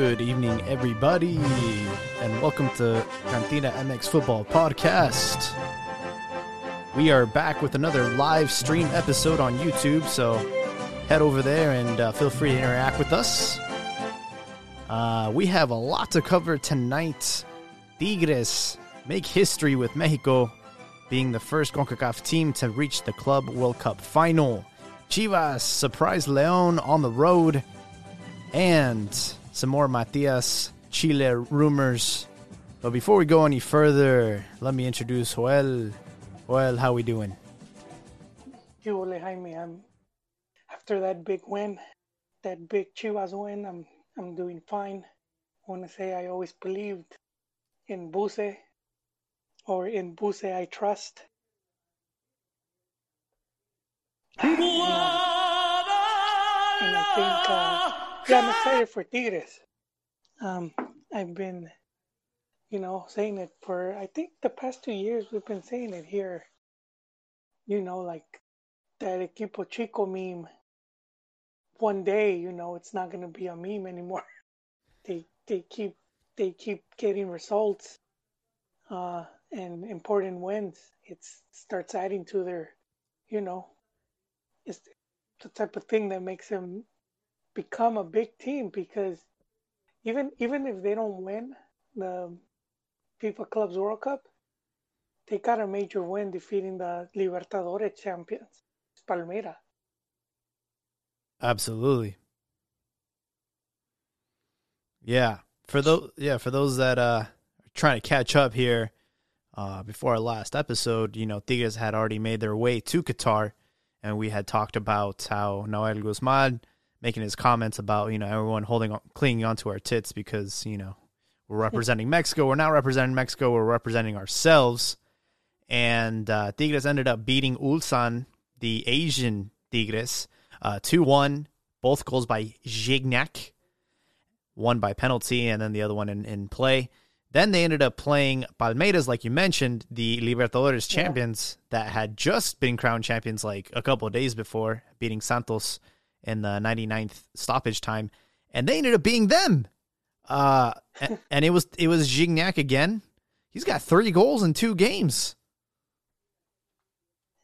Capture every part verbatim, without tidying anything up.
Good evening, everybody, and welcome to Cantina M X Football Podcast. We are back with another live stream episode on YouTube, so head over there and uh, feel free to interact with us. Uh, we have a lot to cover tonight. Tigres make history with Mexico being the first CONCACAF team to reach the Club World Cup final. Chivas surprise León on the road. And some more Matias Chile rumors. But before we go any further, let me introduce Joel. Joel, how we doing? Yo, Jaime. I'm, after that big win, that big Chivas win, I'm I'm doing fine. I want to say I always believed in Buse, or in Buse I trust. And, uh, and I think... Uh, Yeah, I'm excited for Tigres. Um, I've been, you know, saying it for, I think the past two years we've been saying it here. You know, like that Equipo Chico meme. One day, you know, it's not going to be a meme anymore. They they keep they keep getting results uh, and important wins. It starts adding to their, you know, it's the type of thing that makes them become a big team, because even even if they don't win the FIFA Clubs World Cup, they got a major win defeating the Libertadores champions, Palmeiras. Absolutely. Yeah. For those yeah, for those that uh, are trying to catch up here, uh, before our last episode, you know, Tigres had already made their way to Qatar, and we had talked about how Nahuel Guzman making his comments about, you know, everyone holding on, clinging onto our tits because, you know, we're representing Mexico. We're not representing Mexico. We're representing ourselves. And uh, Tigres ended up beating Ulsan, the Asian Tigres, uh, two one. Both goals by Gignac, one by penalty, and then the other one in, in play. Then they ended up playing Palmeiras, like you mentioned, the Libertadores yeah. champions that had just been crowned champions like a couple of days before, beating Santos in the ninety-ninth stoppage time, and they ended up being them. Uh, and, and it was it was Gignac again. He's got three goals in two games.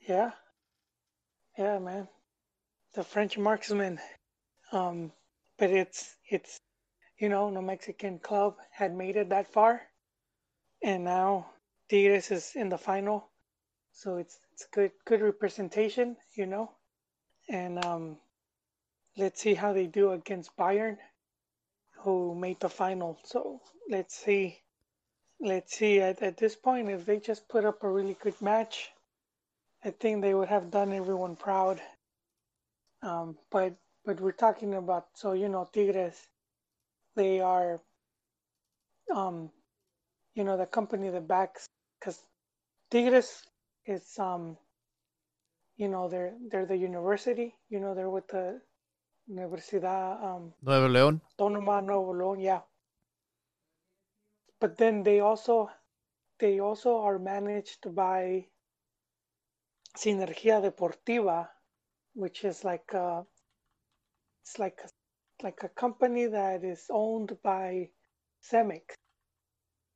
Yeah. Yeah, man. The French marksman. Um, but it's, it's you know, no Mexican club had made it that far, and now Tigres is in the final. So it's it's good good representation, you know. And um let's see how they do against Bayern, who made the final. So let's see. Let's see. At, at this point, if they just put up a really good match, I think they would have done everyone proud. Um, but but we're talking about, so, you know, Tigres, they are, um, you know, the company that backs, because Tigres is, um, you know, they're they're the university. You know, they're with the Universidad um, Nuevo León. Autónoma Nuevo León, yeah. But then they also they also are managed by Sinergia Deportiva, which is like a, it's like a, like a company that is owned by Cemex.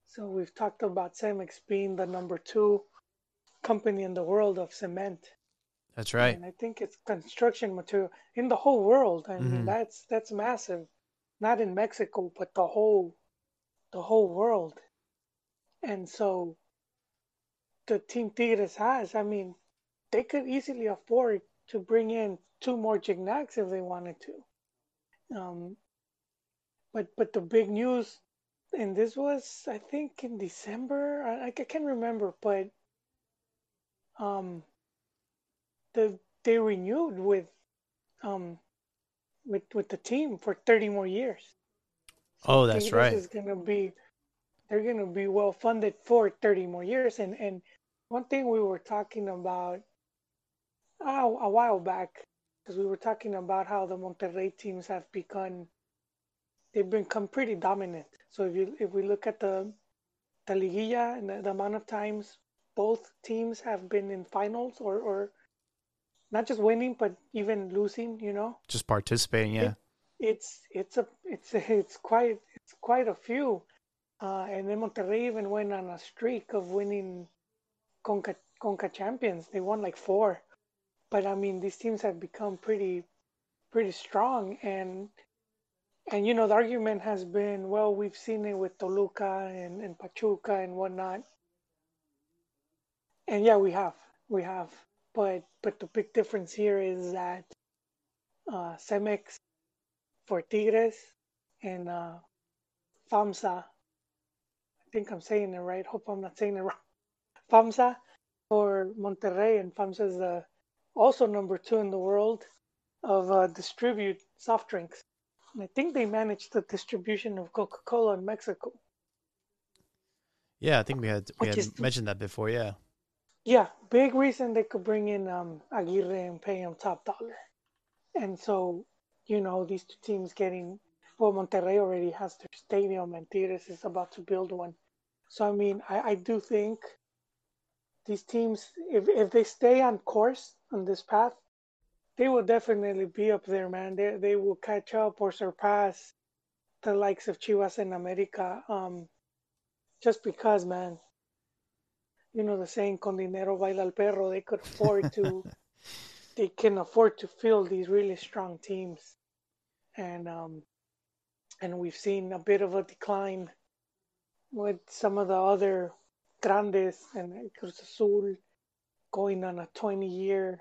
So we've talked about Cemex being the number two company in the world of cement. That's right. And I think it's construction material in the whole world. I mean, mm-hmm. that's that's massive. Not in Mexico, but the whole the whole world. And so the team Tigres has, I mean, they could easily afford to bring in two more Gignacs if they wanted to. Um but but the big news, and this was I think in December, I, I can't remember, but um The, they renewed with, um, with with the team for thirty more years. So oh, that's right. Is gonna be, they're gonna be well funded for thirty more years. And and one thing we were talking about oh, a while back, because we were talking about how the Monterrey teams have begun, they've become pretty dominant. So if you if we look at the the Liguilla and the, the amount of times both teams have been in finals or or not just winning, but even losing, you know. Just participating, yeah. It, it's it's a it's a, it's quite quite a few. Uh, and then Monterrey even went on a streak of winning Conca, Conca Champions. They won like four. But, I mean, these teams have become pretty pretty strong. And, and you know, the argument has been, well, we've seen it with Toluca and, and Pachuca and whatnot. And, yeah, we have. We have. But, but the big difference here is that uh, Cemex for Tigres and uh, FAMSA, I think I'm saying it right. Hope I'm not saying it wrong. FAMSA for Monterrey, and FAMSA is the also number two in the world of uh, distribute soft drinks. And I think they manage the distribution of Coca-Cola in Mexico. Yeah, I think we had we Which had is, mentioned that before, yeah. Yeah, big reason they could bring in um, Aguirre and pay him top dollar. And so, you know, these two teams getting, well, Monterrey already has their stadium and Tigres is about to build one. So, I mean, I, I do think these teams, if if they stay on course, on this path, they will definitely be up there, man. They they will catch up or surpass the likes of Chivas and America. Um, just because, man, you know the saying, con dinero baila el perro. They could afford to, they can afford to field these really strong teams, and um, and we've seen a bit of a decline with some of the other grandes and Cruz Azul going on a twenty-year,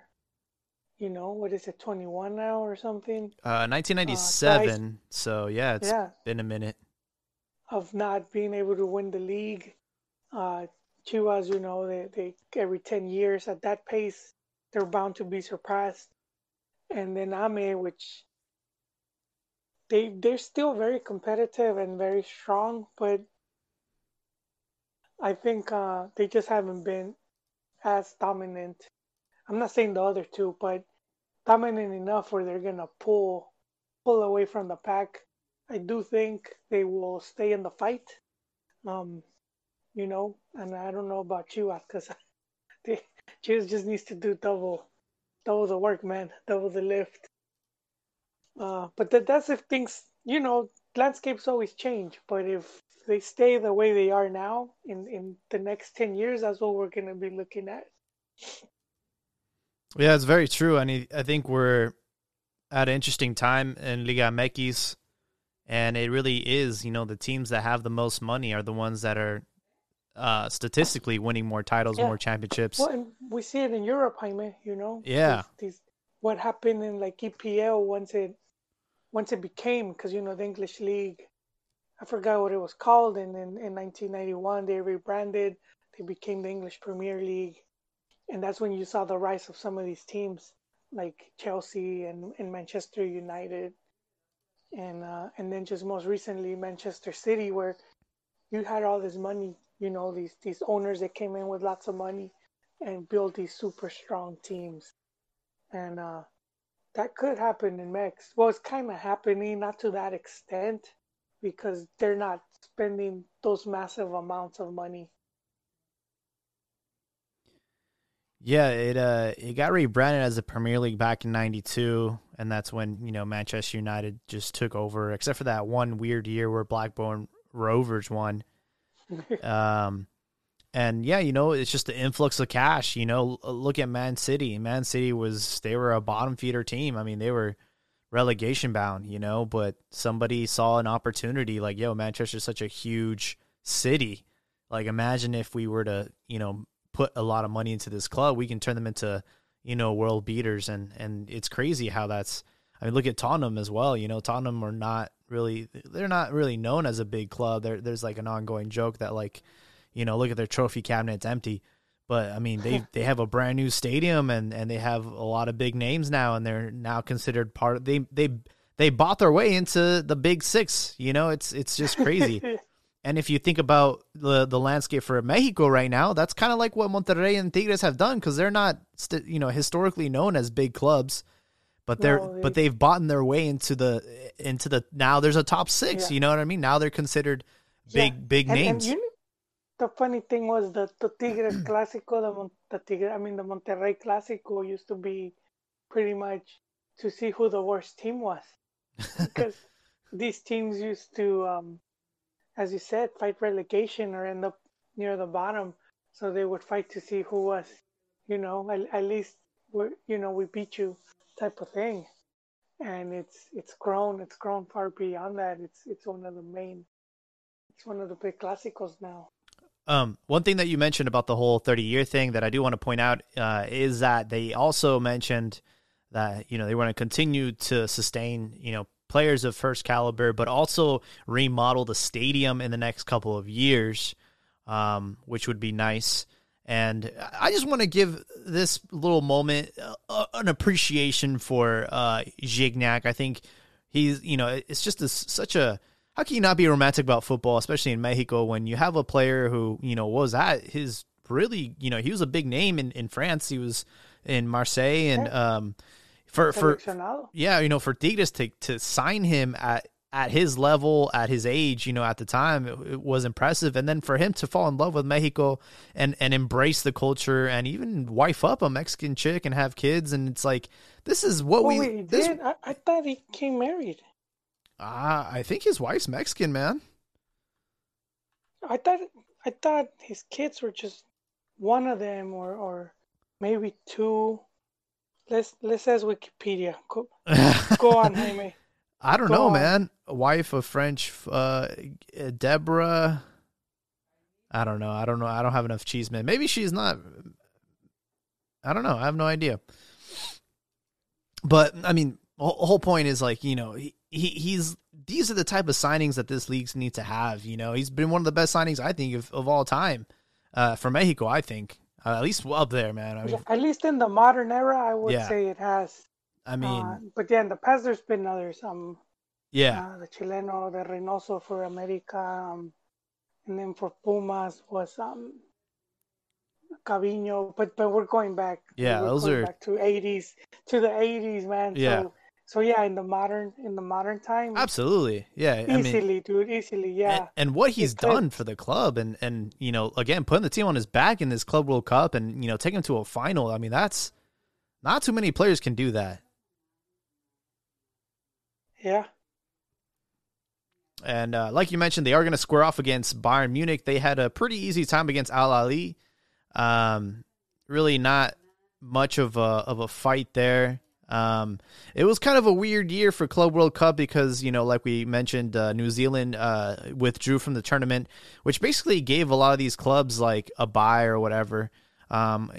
you know, what is it, twenty-one now or something? Uh, nineteen ninety-seven, uh, so yeah, it's yeah. been a minute. Of not being able to win the league. Uh, Chivas, you know, they, they every ten years at that pace, they're bound to be surpassed. And then A M E, which they, they're still very competitive and very strong, but I think uh, they just haven't been as dominant. I'm not saying the other two, but dominant enough where they're gonna pull pull away from the pack. I do think they will stay in the fight, um, you know. And I don't know about Chivas because Chivas just needs to do double, double the work, man, double the lift. Uh, but that, that's if things, you know, landscapes always change. But if they stay the way they are now, in, in the next ten years, that's what we're going to be looking at. Yeah, it's very true. I mean, I think we're at an interesting time in Liga M X, and it really is, you know, the teams that have the most money are the ones that are uh, statistically winning more titles, yeah. more championships. Well, and we see it in Europe, Jaime, you know? Yeah. These, these, what happened in, like, E P L once it, once it became, because, you know, the English League, I forgot what it was called, and in, in nineteen ninety-one they rebranded, they became the English Premier League, and that's when you saw the rise of some of these teams like Chelsea and, and Manchester United, and uh, and then just most recently Manchester City, where you had all this money, you know, these, these owners that came in with lots of money and built these super strong teams, and uh, that could happen in Mex. Well, it's kind of happening, not to that extent, because they're not spending those massive amounts of money. Yeah, it uh, it got rebranded as the Premier League back in ninety-two, and that's when, you know, Manchester United just took over, except for that one weird year where Blackburn Rovers won. um, and yeah, you know, it's just the influx of cash. You know, look at Man City. Man City was, they were a bottom feeder team. I mean, they were relegation bound, you know, but somebody saw an opportunity like, yo, Manchester's such a huge city. Like, imagine if we were to, you know, put a lot of money into this club, we can turn them into, you know, world beaters. And, and it's crazy how that's, I mean, look at Tottenham as well. You know, Tottenham are not really, they're not really known as a big club. There, there's like an ongoing joke that, like, you know, look at their trophy cabinet, it's empty. But, I mean, they they have a brand new stadium, and, and they have a lot of big names now, and they're now considered part of, they they they bought their way into the big six. You know, it's it's just crazy. And if you think about the, the landscape for Mexico right now, that's kind of like what Monterrey and Tigres have done, because they're not, you know, historically known as big clubs, but they're no, they, but they've bought their way into the into the now there's a top six. Yeah. You know what I mean? Now they're considered big yeah. big and, names. And you know, the funny thing was that the Tigres Clásico, the, Mon- the Tigre, I mean the Monterrey Clásico used to be pretty much to see who the worst team was, because these teams used to um, as you said, fight relegation or end up near the bottom. So they would fight to see who was, you know, at, at least, we're, you know, we beat you type of thing. And it's it's grown, it's grown far beyond that. It's it's one of the main, it's one of the big clásicos now. Um, one thing that you mentioned about the whole thirty-year thing that I do want to point out uh, is that they also mentioned that, you know, they want to continue to sustain, you know, players of first caliber, but also remodel the stadium in the next couple of years, um, which would be nice. And I just want to give this little moment uh, an appreciation for uh, Gignac. I think he's, you know, it's just a, such a, how can you not be romantic about football, especially in Mexico, when you have a player who, you know, was at his really, you know, he was a big name in, in France. He was in Marseille, and um, for, for, yeah, you know, for Tigres to, to sign him at, at his level, at his age, you know, at the time, it, it was impressive. And then for him to fall in love with Mexico and, and embrace the culture and even wife up a Mexican chick and have kids. And it's like, this is what well, we wait, this, did. I, I thought he came married. Ah, I think his wife's Mexican, man. I thought, I thought his kids were just one of them, or, or maybe two. Let's, let's ask Wikipedia. Go, go on, Jaime. I don't Go know, on. man. Wife of French, uh, Deborah. I don't know. I don't know. I don't have enough cheese, man. Maybe she's not. I don't know. I have no idea. But I mean, the whole point is like, you know, he, he he's these are the type of signings that this league needs to have. You know, he's been one of the best signings, I think, of, of all time uh, for Mexico. I think uh, at least up there, man. I mean, at least in the modern era, I would yeah. say it has. I mean, uh, but yeah, in the past there's been others. Um, yeah, uh, the Chileno, the Reynoso for America, um, and then for Pumas was um, Cavino. But but we're going back. Yeah, we're those going are back to eighties, to the eighties, man. Yeah. So, so yeah, in the modern in the modern time. Absolutely. Yeah. Easily, I mean, dude. Easily. Yeah. And, and what he's, he's done played. for the club, and and you know, again, putting the team on his back in this Club World Cup, and you know, taking him to a final. I mean, that's not too many players can do that. Yeah. And uh, like you mentioned, they are going to square off against Bayern Munich. They had a pretty easy time against Al Ahly. Um, really not much of a of a fight there. Um, it was kind of a weird year for Club World Cup because, you know, like we mentioned, uh, New Zealand uh, withdrew from the tournament, which basically gave a lot of these clubs like a bye or whatever. Um,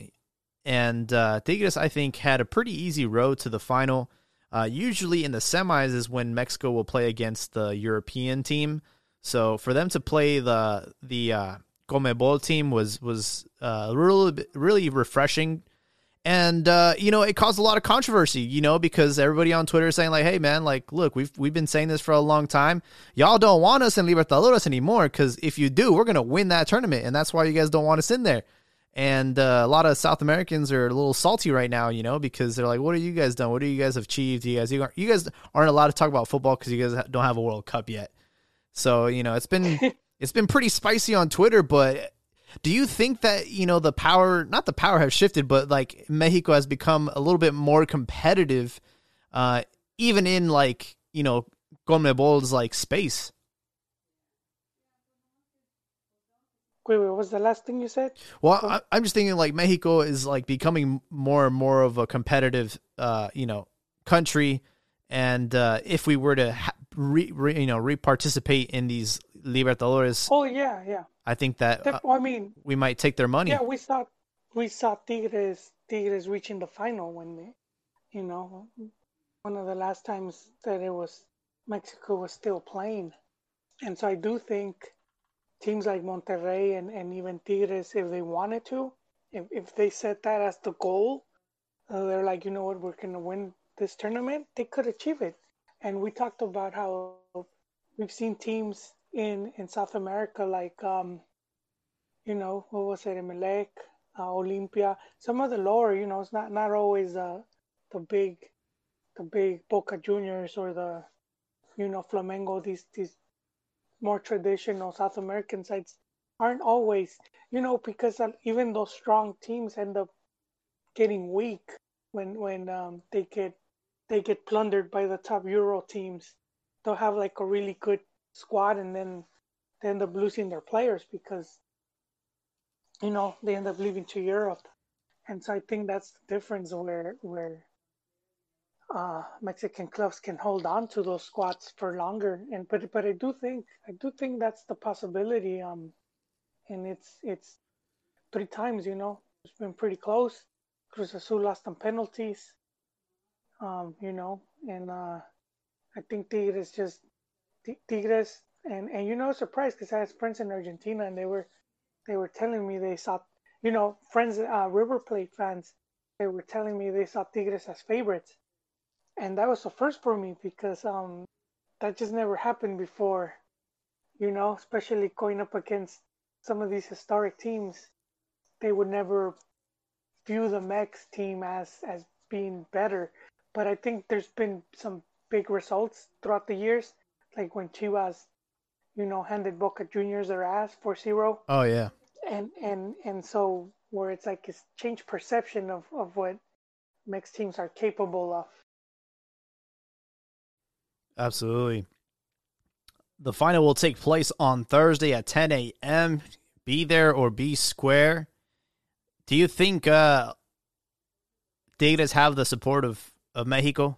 and uh, Tigres, I think, had a pretty easy road to the final. Uh, usually in the semis is when Mexico will play against the European team. So for them to play the the uh, CONMEBOL team was was uh, really really refreshing, and uh, you know, it caused a lot of controversy. You know, because everybody on Twitter is saying like, "Hey man, like look, we've we've been saying this for a long time. Y'all don't want us in Libertadores anymore because if you do, we're gonna win that tournament, and that's why you guys don't want us in there." And uh, a lot of South Americans are a little salty right now, you know, because they're like, what have you guys done? What do you guys have achieved? You guys, you aren't, you guys aren't allowed to talk about football because you guys don't have a World Cup yet. So, you know, it's been it's been pretty spicy on Twitter. But do you think that, you know, the power, not the power has shifted, but like Mexico has become a little bit more competitive, uh, even in like, you know, CONMEBOL's like space? Wait, wait, what was the last thing you said? Well, I, I'm just thinking like Mexico is like becoming more and more of a competitive, uh, you know, country. And uh, if we were to, ha- re, re, you know, re-participate in these Libertadores. Oh, yeah, yeah. I think that uh, I mean, we might take their money. Yeah, we saw we saw Tigres, Tigres reaching the final when, they, you know, one of the last times that it was Mexico was still playing. And so I do think teams like Monterrey and, and even Tigres, if they wanted to, if, if they set that as the goal, uh, they're like, you know what, we're going to win this tournament, they could achieve it. And we talked about how we've seen teams in, in South America like, um, you know, what was it, Emelec, uh, Olimpia, some of the lower, you know, it's not, not always uh, the big the big Boca Juniors or the, you know, Flamengo, these these. more traditional South American sides aren't always, you know, because even those strong teams end up getting weak when when um, they get they get plundered by the top Euro teams. They'll have like a really good squad, and then they end up losing their players because, you know, they end up leaving to Europe. And so I think that's the difference where where uh, Mexican clubs can hold on to those squads for longer. And but but I do think I do think that's the possibility. Um, and it's it's three times, you know, it's been pretty close. Cruz Azul lost on penalties. Um, you know, and uh, I think Tigres just Tigres and and you know, surprised because I had friends in Argentina and they were they were telling me they saw. You know, friends, uh, River Plate fans, they were telling me they saw Tigres as favorites. And that was a first for me because um, that just never happened before, you know, especially going up against some of these historic teams. They would never view the Mex team as, as being better. But I think there's been some big results throughout the years, like when Chivas, you know, handed Boca Juniors their ass four zero. Oh, yeah. And and and so where it's like it's changed perception of, of what Mex teams are capable of. Absolutely. The final will take place on Thursday at ten a.m. Be there or be square. Do you think uh, Tigres have the support of, of Mexico?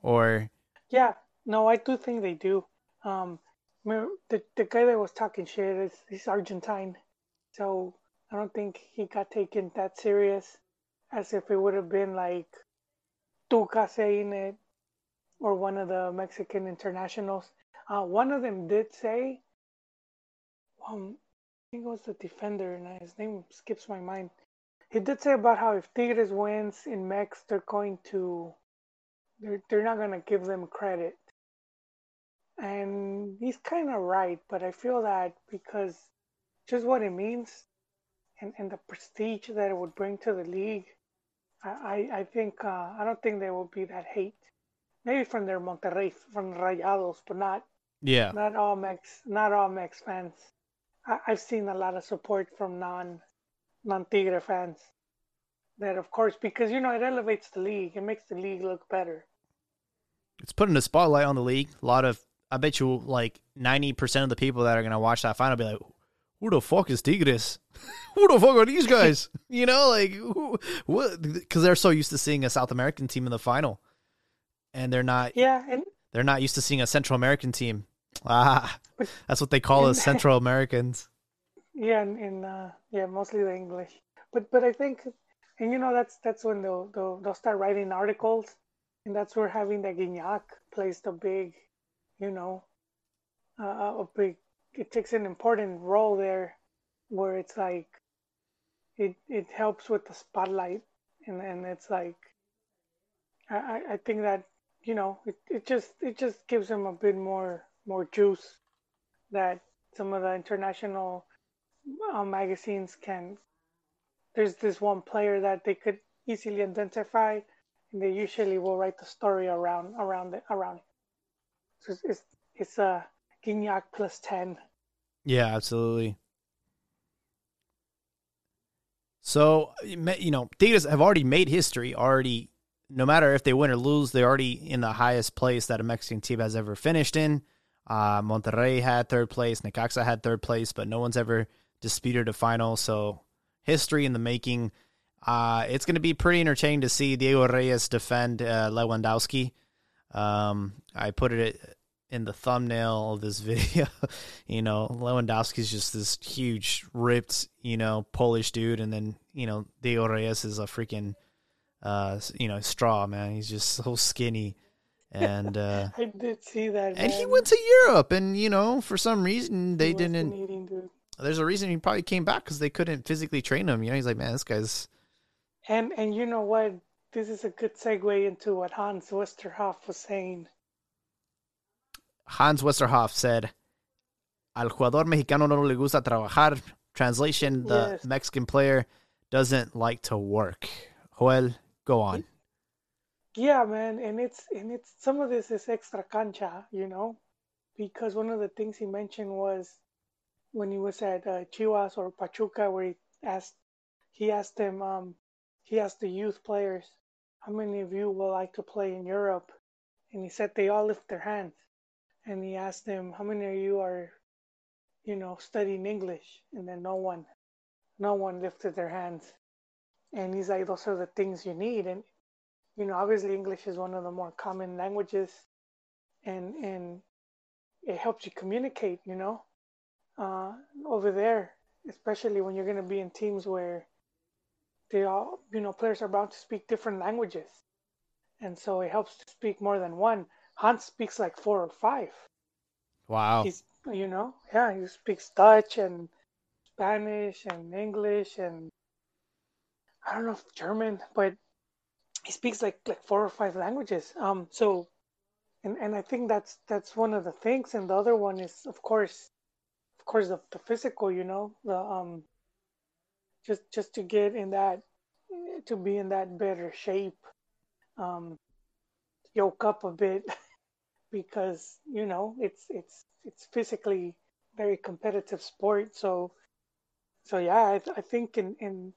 Or yeah, no, I do think they do. Um, The the guy that was talking shit is he's Argentine, so I don't think he got taken that serious as if it would have been like Tuca saying it or one of the Mexican internationals. Uh, one of them did say, um, I think it was the defender, and his name skips my mind. He did say about how if Tigres wins in Mex, they're going to, they're they're not gonna give them credit. And he's kind of right, but I feel that because just what it means and, and the prestige that it would bring to the league, I, I, I think, uh, I don't think there will be that hate. Maybe from their Monterrey, from Rayados, but not, yeah. not all Mex, not all Mex fans. I, I've seen a lot of support from non, non-Tigre fans that, of course, because, you know, it elevates the league. It makes the league look better. It's putting the spotlight on the league. A lot of, I bet you like ninety percent of the people that are going to watch that final be like, who the fuck is Tigres? Who the fuck are these guys? You know, like, who, what? Because they're so used to seeing a South American team in the final. And they're not, yeah, and, they're not used to seeing a Central American team. Ah, but, that's what they call us, Central Americans. Yeah, and, and uh, yeah, mostly the English. But but I think, and you know, that's that's when they'll, they'll, they'll start writing articles. And that's where having the Guignac plays the big, you know, uh, a big, it takes an important role there where it's like, it, it helps with the spotlight. And, and it's like, I, I think that, you know, it, it just, it just gives them a bit more, more juice that some of the international uh, magazines can, there's this one player that they could easily identify. They usually will write the story around around it around it. So it's it's, it's a Guignac plus ten. Yeah, absolutely. So you know, Tigres have already made history. Already, no matter if they win or lose, they're already in the highest place that a Mexican team has ever finished in. Uh, Monterrey had third place, Necaxa had third place, but no one's ever disputed a final. So history in the making. Uh, it's going to be pretty entertaining to see Diego Reyes defend uh, Lewandowski. Um, I put it in the thumbnail of this video. You know, Lewandowski's just this huge, ripped, you know, Polish dude. And then, you know, Diego Reyes is a freaking, uh, you know, straw, man. He's just so skinny. And uh, I did see that, man. And he went to Europe. And, you know, for some reason, they didn't. There's a reason he probably came back because they couldn't physically train him. You know, he's like, man, this guy's. And and you know what? This is a good segue into what Hans Westerhoff was saying. Hans Westerhoff said, "Al jugador mexicano no le gusta trabajar." Translation: The yes. Mexican player doesn't like to work. Joel, go on. Yeah, man, and it's and it's some of this is extra cancha, you know, because one of the things he mentioned was when he was at uh, Chivas or Pachuca, where he asked he asked them. Um, He asked the youth players, how many of you will like to play in Europe? And he said they all lift their hands. And he asked them, how many of you are you know, studying English, and then no one, no one lifted their hands. And he's like, those are the things you need. And, you know, obviously English is one of the more common languages, and and it helps you communicate, you know, uh, over there, especially when you're going to be in teams where they all, you know, players are bound to speak different languages. And so it helps to speak more than one. Hans speaks like four or five. Wow. He's, you know, yeah, he speaks Dutch and Spanish and English and I don't know if German, but he speaks like, like four or five languages. Um, so, and, and I think that's, that's one of the things. And the other one is, of course, of course, the, the physical, you know, the, um, just, just to get in that, to be in that better shape, um, yoke up a bit because, you know, it's, it's, it's physically very competitive sport. So, so yeah, I, th- I think in, in,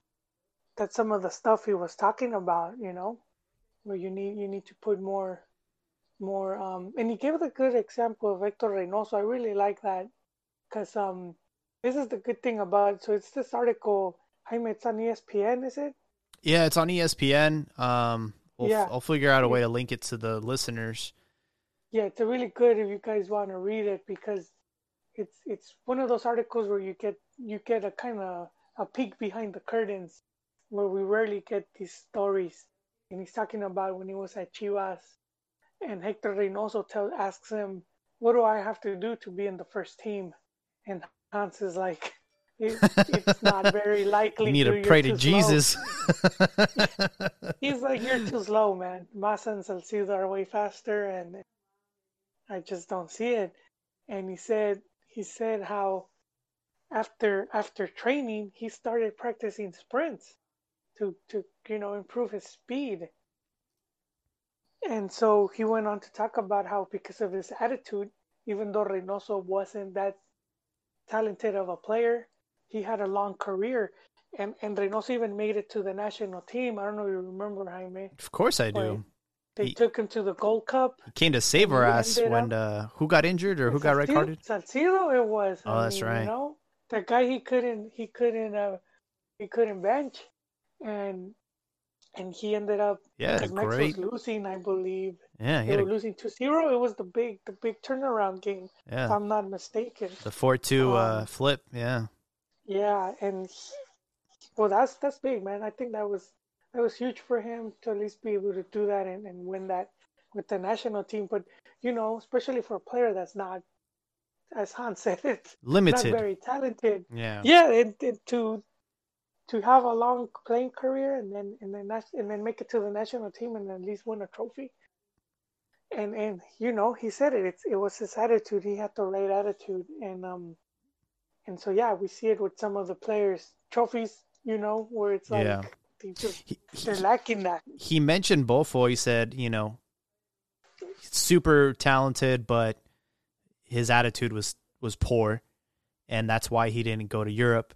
that's some of the stuff he was talking about, you know, where you need you need to put more, more. Um, and he gave a good example of Hector Reynoso. I really like that because um, this is the good thing about. So it's this article, Jaime. It's on E S P N, is it? Yeah, it's on E S P N. Um, we'll yeah. F- I'll figure out a way to link it to the listeners. Yeah, it's a really good if you guys want to read it because it's it's one of those articles where you get you get a kind of a peek behind the curtains, where we rarely get these stories. And he's talking about when he was at Chivas and Hector Reynoso tell, asks him, what do I have to do to be in the first team? And Hans is like, it, it's not very likely. You need to pray to Jesus. He's like, you're too slow, man. Massa and Salcido are way faster and I just don't see it. And he said, he said how after, after training, he started practicing sprints to, to, you know, improve his speed. And so he went on to talk about how because of his attitude, even though Reynoso wasn't that talented of a player, he had a long career. And, and Reynoso even made it to the national team. I don't know if you remember, Jaime. Of course I do. They he, took him to the Gold Cup. He came to save our ass when uh, who got injured or who got red carded? Salcido it was. Oh, I that's mean, right. You know, that guy he couldn't he couldn't uh, he couldn't bench. And and he ended up yeah, because Mexico was losing, I believe. Yeah, he they were a, losing two zero. It was the big the big turnaround game, yeah. if I'm not mistaken. The four two um, uh, flip, yeah. Yeah, and he, well, that's that's big, man. I think that was that was huge for him to at least be able to do that and, and win that with the national team. But you know, especially for a player that's not, as Hans said, it's limited, not very talented. Yeah, yeah, and, and to. To have a long playing career and then and then and then make it to the national team and at least win a trophy, and and you know he said it. It's, it was his attitude. He had the right attitude, and um, and so yeah, we see it with some of the players' trophies. You know where it's like yeah. they just, he, they're lacking that. He mentioned Bofo. He said you know, super talented, but his attitude was was poor, and that's why he didn't go to Europe.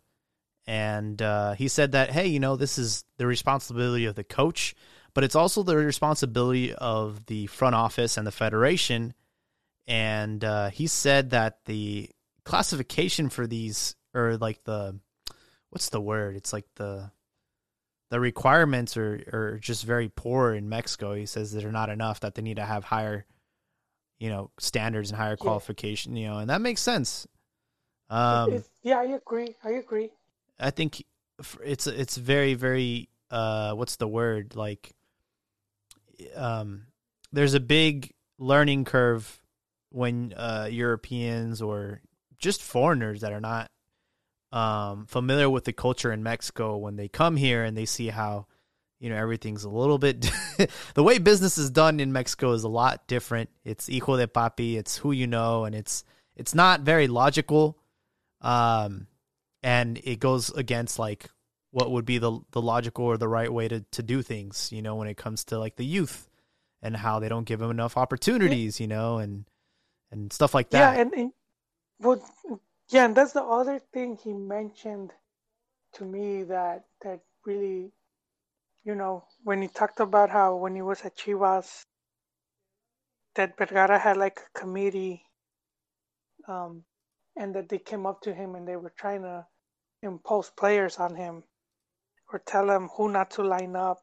And uh, he said that, hey, you know, this is the responsibility of the coach, but it's also the responsibility of the front office and the federation. And uh, he said that the classification for these, or like the, what's the word? It's like the the requirements are, are just very poor in Mexico. He says that they're not enough, that they need to have higher, you know, standards and higher qualification, yeah. you know, and that makes sense. Um, it's, yeah, I agree. I agree. I think it's it's very very uh what's the word like um there's a big learning curve when uh Europeans or just foreigners that are not um familiar with the culture in Mexico when they come here and they see how you know everything's a little bit the way business is done in Mexico is a lot different. It's hijo de papi, it's who you know, and it's it's not very logical. Um And it goes against like what would be the the logical or the right way to, to do things, you know, when it comes to like the youth and how they don't give them enough opportunities, yeah. you know, and and stuff like that. Yeah, and, and well, yeah, and that's the other thing he mentioned to me that that really, you know, when he talked about how when he was at Chivas, that Vergara had like a committee, um, and that they came up to him and they were trying to impose players on him or tell him who not to line up.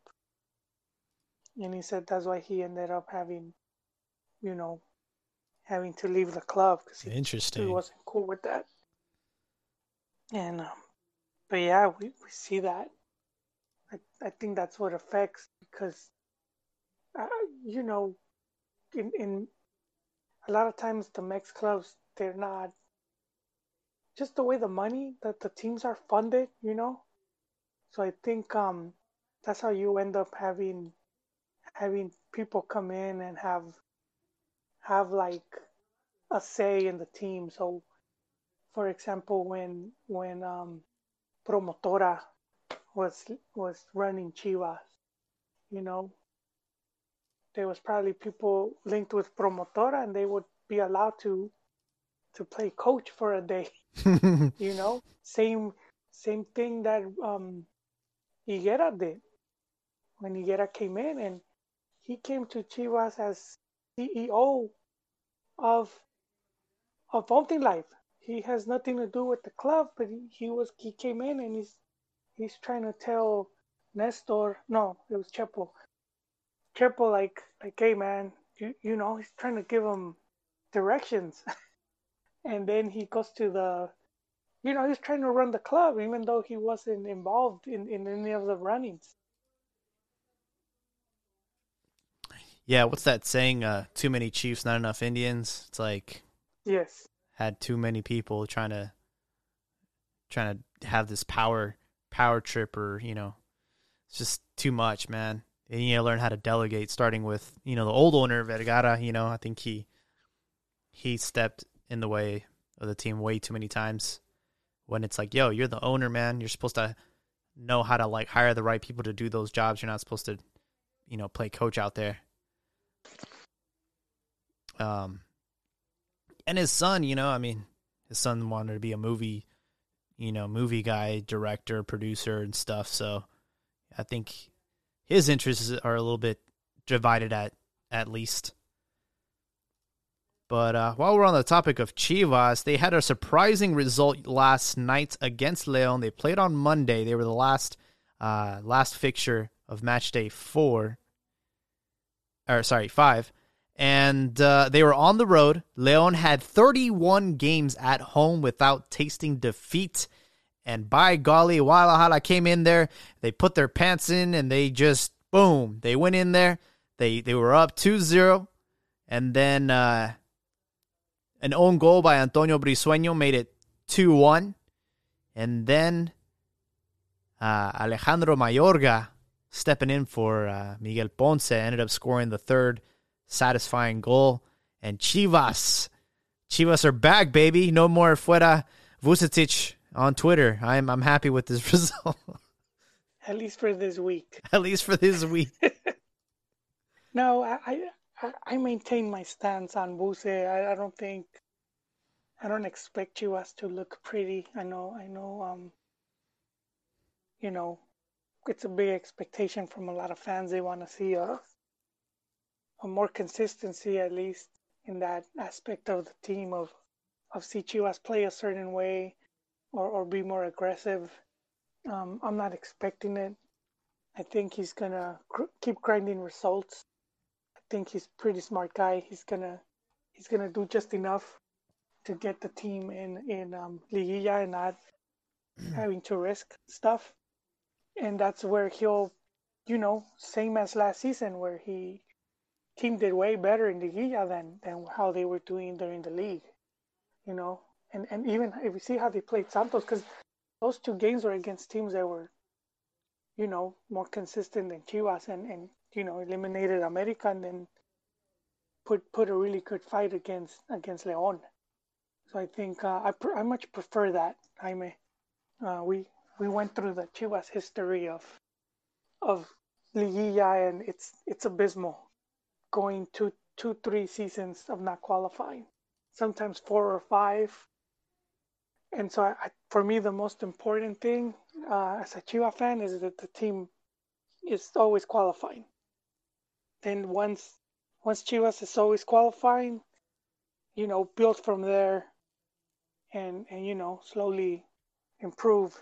And he said that's why he ended up having, you know, having to leave the club because he, he wasn't cool with that. And, um, but yeah, we, we see that. I, I think that's what affects because, uh, you know, in, in a lot of times the Mex clubs, they're not, just the way the money that the teams are funded, you know? So I think um, that's how you end up having having people come in and have have like a say in the team. So, for example, when when um, Promotora was was running Chivas, you know, there was probably people linked with Promotora, and they would be allowed to to play coach for a day. You know, same same thing that um, Higuera did when Higuera came in, and he came to Chivas as C E O of of Omni Life. He has nothing to do with the club, but he, he was he came in and he's he's trying to tell Nestor, no, it was Chepo. Chepo like like hey man, you you know, he's trying to give him directions. And then he goes to the, you know, he's trying to run the club, even though he wasn't involved in, in any of the runnings. Yeah, what's that saying? Uh, too many Chiefs, not enough Indians. It's like, yes, had too many people trying to trying to have this power power trip, or you know, it's just too much, man. And you know, learn how to delegate, starting with you know the old owner Vergara. You know, I think he he stepped in the way of the team way too many times. When it's like, yo, you're the owner, man. You're supposed to know how to like hire the right people to do those jobs. You're not supposed to, you know, play coach out there. Um, and his son, you know, I mean, his son wanted to be a movie, you know, movie guy, director, producer, and stuff. So I think his interests are a little bit divided at at least. But uh, while we're on the topic of Chivas, they had a surprising result last night against León. They played on Monday. They were the last uh, last fixture of match day four, or sorry, five. And uh, they were on the road. León had thirty-one games at home without tasting defeat. And by golly, Guadalajara came in there. They put their pants in, and they just, boom. They went in there. They they were up two zero. And then uh, an own goal by Antonio Brizueño made it two one. And then uh, Alejandro Mayorga stepping in for uh, Miguel Ponce ended up scoring the third satisfying goal, and Chivas Chivas are back, baby. No more fuera Vucetich on Twitter. I'm I'm happy with this result. At least for this week. At least for this week. No, I, I I maintain my stance on Vuce. I, I don't think I don't expect Chivas to look pretty. I know I know um you know it's a big expectation from a lot of fans. They want to see us a more consistency, at least in that aspect of the team, of of see Chivas play a certain way or, or be more aggressive. Um, I'm not expecting it. I think he's going to cr- keep grinding results. I think he's a pretty smart guy. He's going to he's gonna do just enough to get the team in, in um, Liguilla and not having to risk stuff. And that's where he'll, you know, same as last season where he... team did way better in the Liga than, than how they were doing during the league, you know? And and even if you see how they played Santos, because those two games were against teams that were, you know, more consistent than Chivas and, and you know, eliminated America and then put put a really good fight against against León. So I think uh, I, pr- I much prefer that, Jaime. Uh, we, we went through the Chivas history of of Liguilla, and it's it's abysmal. Going to two, three seasons of not qualifying, sometimes four or five. And so I, I, for me, the most important thing uh, as a Chiva fan is that the team is always qualifying. Then once once Chivas is always qualifying, you know, build from there, and, and you know, slowly improve,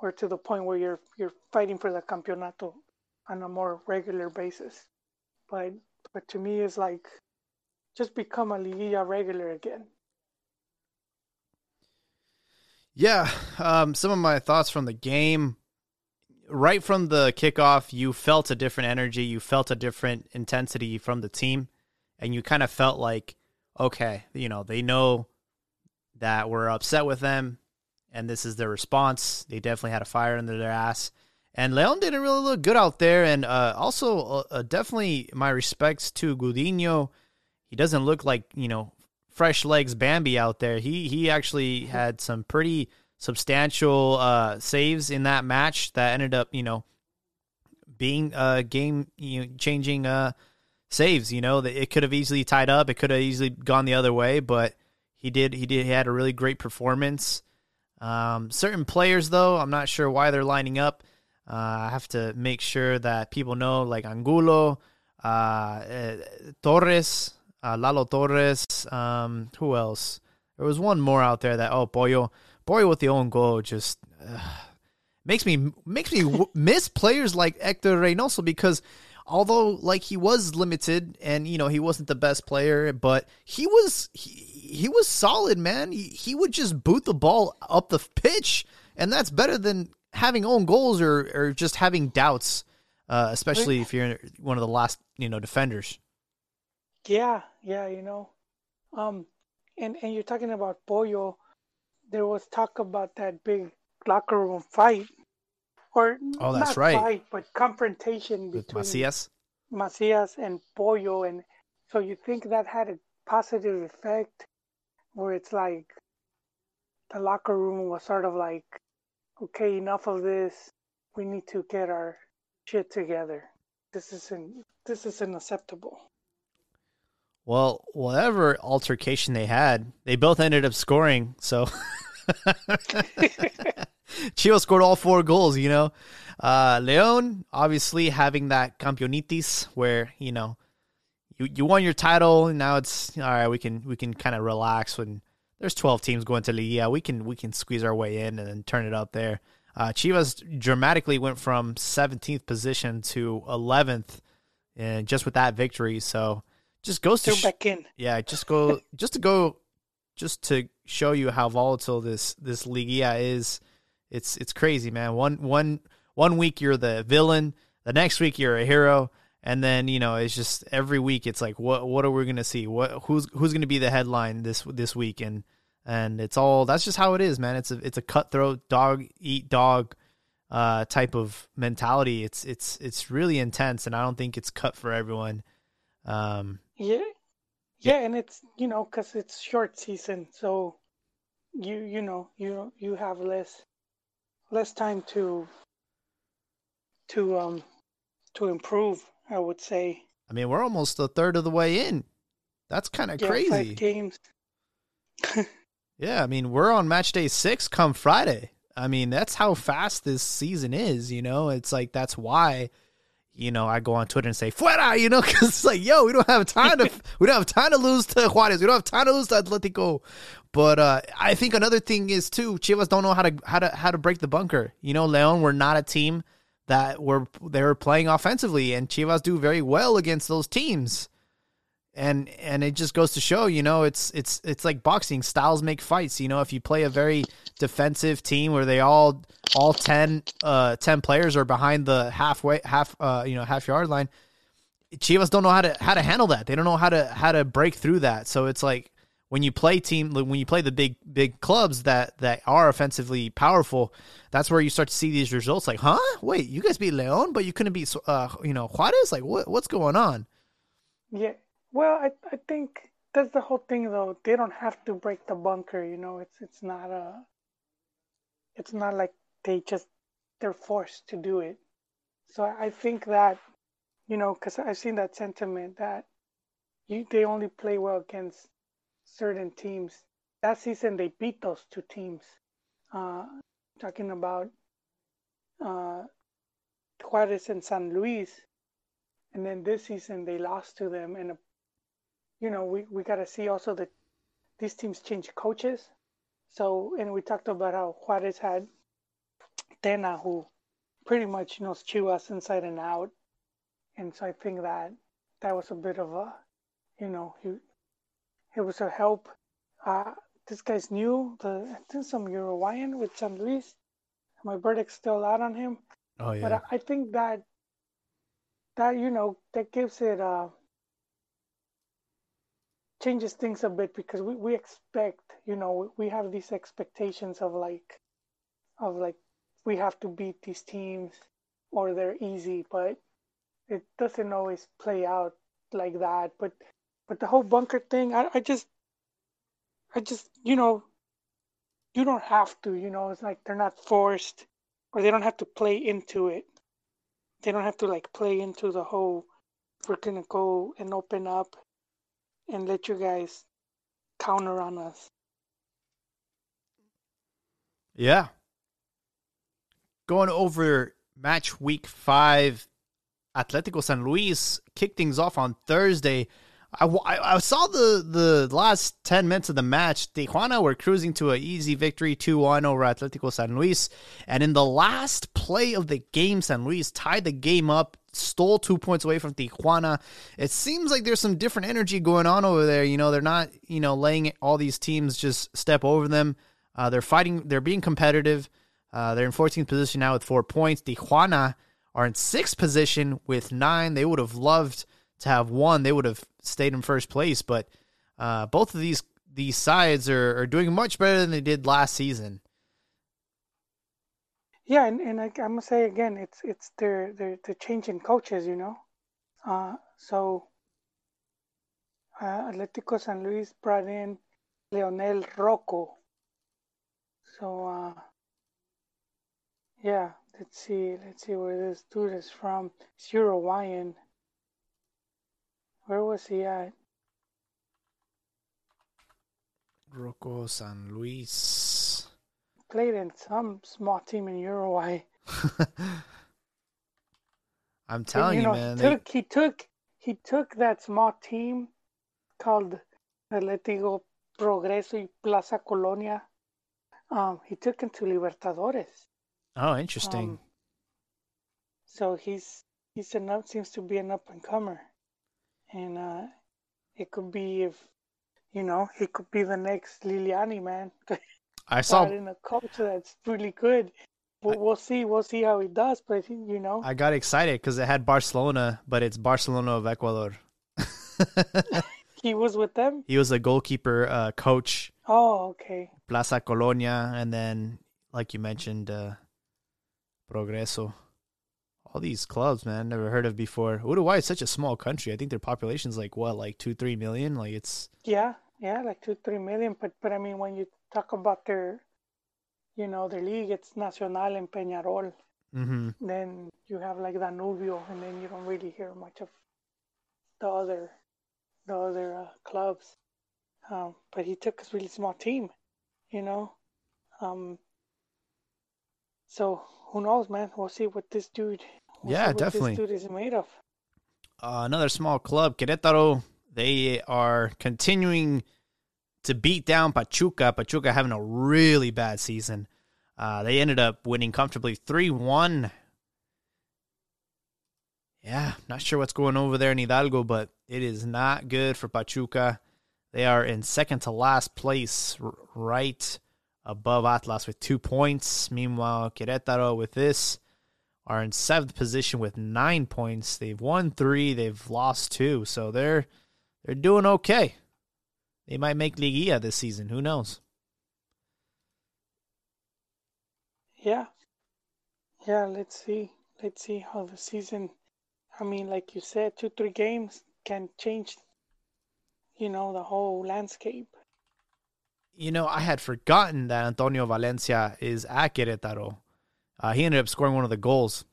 or to the point where you're you're fighting for the campeonato on a more regular basis. But but to me, it's like just become a Liguilla regular again. Yeah, um, some of my thoughts from the game. Right from the kickoff, you felt a different energy. You felt a different intensity from the team. And you kind of felt like, okay, you know, they know that we're upset with them, and this is their response. They definitely had a fire under their ass. And Leon didn't really look good out there. And uh, also, uh, definitely my respects to Gudinho. He doesn't look like, you know, fresh legs Bambi out there. He he actually had some pretty substantial uh, saves in that match that ended up, you know, being uh, game you know, changing uh, saves. You know, it could have easily tied up. It could have easily gone the other way, but he did. He did. He had a really great performance. Um, certain players, though, I'm not sure why they're lining up. Uh, I have to make sure that people know, like Angulo, uh, uh, Torres, uh, Lalo Torres. Um, who else? There was one more out there that, oh, Pollo. Pollo with the own goal just uh, makes me makes me w- miss players like Hector Reynoso, because although, like, he was limited and, you know, he wasn't the best player, but he was he, he was solid, man. He, he would just boot the ball up the pitch, and that's better than having own goals or, or just having doubts, uh, especially if you're one of the last, you know, defenders. Yeah, yeah, you know. Um, and, and you're talking about Pollo. There was talk about that big locker room fight. Or oh, that's not right. fight, but confrontation between Macias? Macias and Pollo. And so you think that had a positive effect, where it's like the locker room was sort of like, okay, enough of this. We need to get our shit together. This isn't this isn't acceptable. Well, whatever altercation they had, they both ended up scoring. So Chivas scored all four goals, you know. Uh, Leon, obviously, having that campeonitis where, you know, you, you won your title, and now it's, all right, we can we can kind of relax when there's twelve teams going to Liguilla. We can we can squeeze our way in and then turn it up there. Uh, Chivas dramatically went from seventeenth position to eleventh, and just with that victory. So just goes to sh- back in. Yeah, just go just to go just to show you how volatile this this Liguilla is. It's it's crazy, man. One one one week you're the villain, the next week you're a hero, and then, you know, it's just every week it's like, what what are we gonna see? What who's who's gonna be the headline this this week? And and it's all that's just how it is, man. It's a it's a cutthroat dog eat dog uh, type of mentality. It's it's it's really intense, and I don't think it's cut for everyone. Um, yeah. yeah, yeah, and it's, you know, because it's short season, so you you know you you have less less time to to um to improve. I would say. I mean, we're almost a third of the way in. That's kind of yeah, crazy. Five games. Yeah, I mean, we're on match day six come Friday. I mean, that's how fast this season is. You know, it's like that's why. You know, I go on Twitter and say "fuera," you know, because it's like, yo, we don't have time to, we don't have time to lose to Juarez, we don't have time to lose to Atletico. But uh, I think another thing is too, Chivas don't know how to how to how to break the bunker. You know, Leon were not a team that were they were playing offensively, and Chivas do very well against those teams. And and it just goes to show, you know, it's it's it's like boxing, styles make fights. You know, if you play a very defensive team where they all. All ten, uh, ten players are behind the halfway, half, uh, you know, half yard line. Chivas don't know how to how to handle that. They don't know how to how to break through that. So it's like when you play team, when you play the big big clubs that that are offensively powerful, that's where you start to see these results. Like, huh? Wait, you guys beat Leon, but you couldn't beat, uh, you know, Juarez. Like, what what's going on? Yeah. Well, I I think that's the whole thing, though. They don't have to break the bunker. You know, it's it's not a, it's not like. They just, they're forced to do it. So I think that, you know, because I've seen that sentiment that you they only play well against certain teams. That season, they beat those two teams. Uh, talking about uh, Juarez and San Luis. And then this season, they lost to them. And, uh, you know, we, we got to see also that these teams change coaches. So, and we talked about how Juarez had Tena, who pretty much knows Chivas inside and out. And so I think that that was a bit of a, you know, he, it was a help. Uh, this guy's new, the, I think some Uruguayan with San Luis. My verdict's still out on him. Oh, yeah. But I, I think that, that, you know, that gives it, uh, changes things a bit, because we, we expect, you know, we have these expectations of like, of like, we have to beat these teams or they're easy, but it doesn't always play out like that. But, but the whole bunker thing, I, I just, I just, you know, you don't have to, you know, it's like they're not forced, or they don't have to play into it. They don't have to like play into the whole, we're going to go and open up and let you guys counter on us. Yeah. Going over match week five, Atlético San Luis kicked things off on Thursday. I, I, I saw the, the last ten minutes of the match. Tijuana were cruising to an easy victory, two one over Atlético San Luis. And in the last play of the game, San Luis tied the game up, stole two points away from Tijuana. It seems like there's some different energy going on over there. You know, they're not, you know, letting all these teams just step over them. Uh, they're fighting. They're being competitive. Uh, they're in fourteenth position now with four points. Tijuana are in sixth position with nine. They would have loved to have won. They would have stayed in first place, but uh, both of these these sides are, are doing much better than they did last season. Yeah, and, and I, I'm gonna say again, it's it's their their the change in coaches, you know. Uh, so uh, Atlético San Luis brought in Leonel Rocco. So uh, yeah, let's see, let's see where this dude is from. It's Uruguayan. Where was he at? Rocco San Luis. Played in some small team in Uruguay. I'm telling and, you, you know, man. He, they... took, he, took, he took that small team called Atlético Progreso y Plaza Colonia. Um, he took him to Libertadores. Oh, interesting. Um, so he's he's an up, seems to be an up-and-comer. And uh, it could be if, you know, he could be the next Liliani, man. I saw in a coach that's really good. But I, we'll see. We'll see how he does. But, you know. I got excited because it had Barcelona, but it's Barcelona of Ecuador. He was with them? He was a goalkeeper uh, coach. Oh, okay. Plaza Colonia. And then, like you mentioned, uh, Progreso. All these clubs, man, never heard of before. Uruguay is such a small country. I think their population's like what, like two, three million. Like it's yeah, yeah, like two, three million. But but I mean, when you talk about their, you know, their league, it's Nacional and Peñarol. Mm-hmm. Then you have like Danubio, and then you don't really hear much of the other, the other uh, clubs. Um, but he took a really small team, you know. Um. So who knows, man? We'll see what this dude. We'll yeah, definitely. This dude is made of. Uh, another small club, Querétaro. They are continuing to beat down Pachuca. Pachuca having a really bad season. Uh, they ended up winning comfortably three one. Yeah, not sure what's going over there in Hidalgo, but it is not good for Pachuca. They are in second to last place, right above Atlas with two points. Meanwhile, Querétaro with this are in seventh position with nine points. They've won three, they've lost two, so they're they're doing okay. They might make Liguilla this season. Who knows? Yeah, yeah. Let's see. Let's see how the season. I mean, like you said, two, three games can change, you know, the whole landscape. You know, I had forgotten that Antonio Valencia is at Querétaro. Uh, he ended up scoring one of the goals.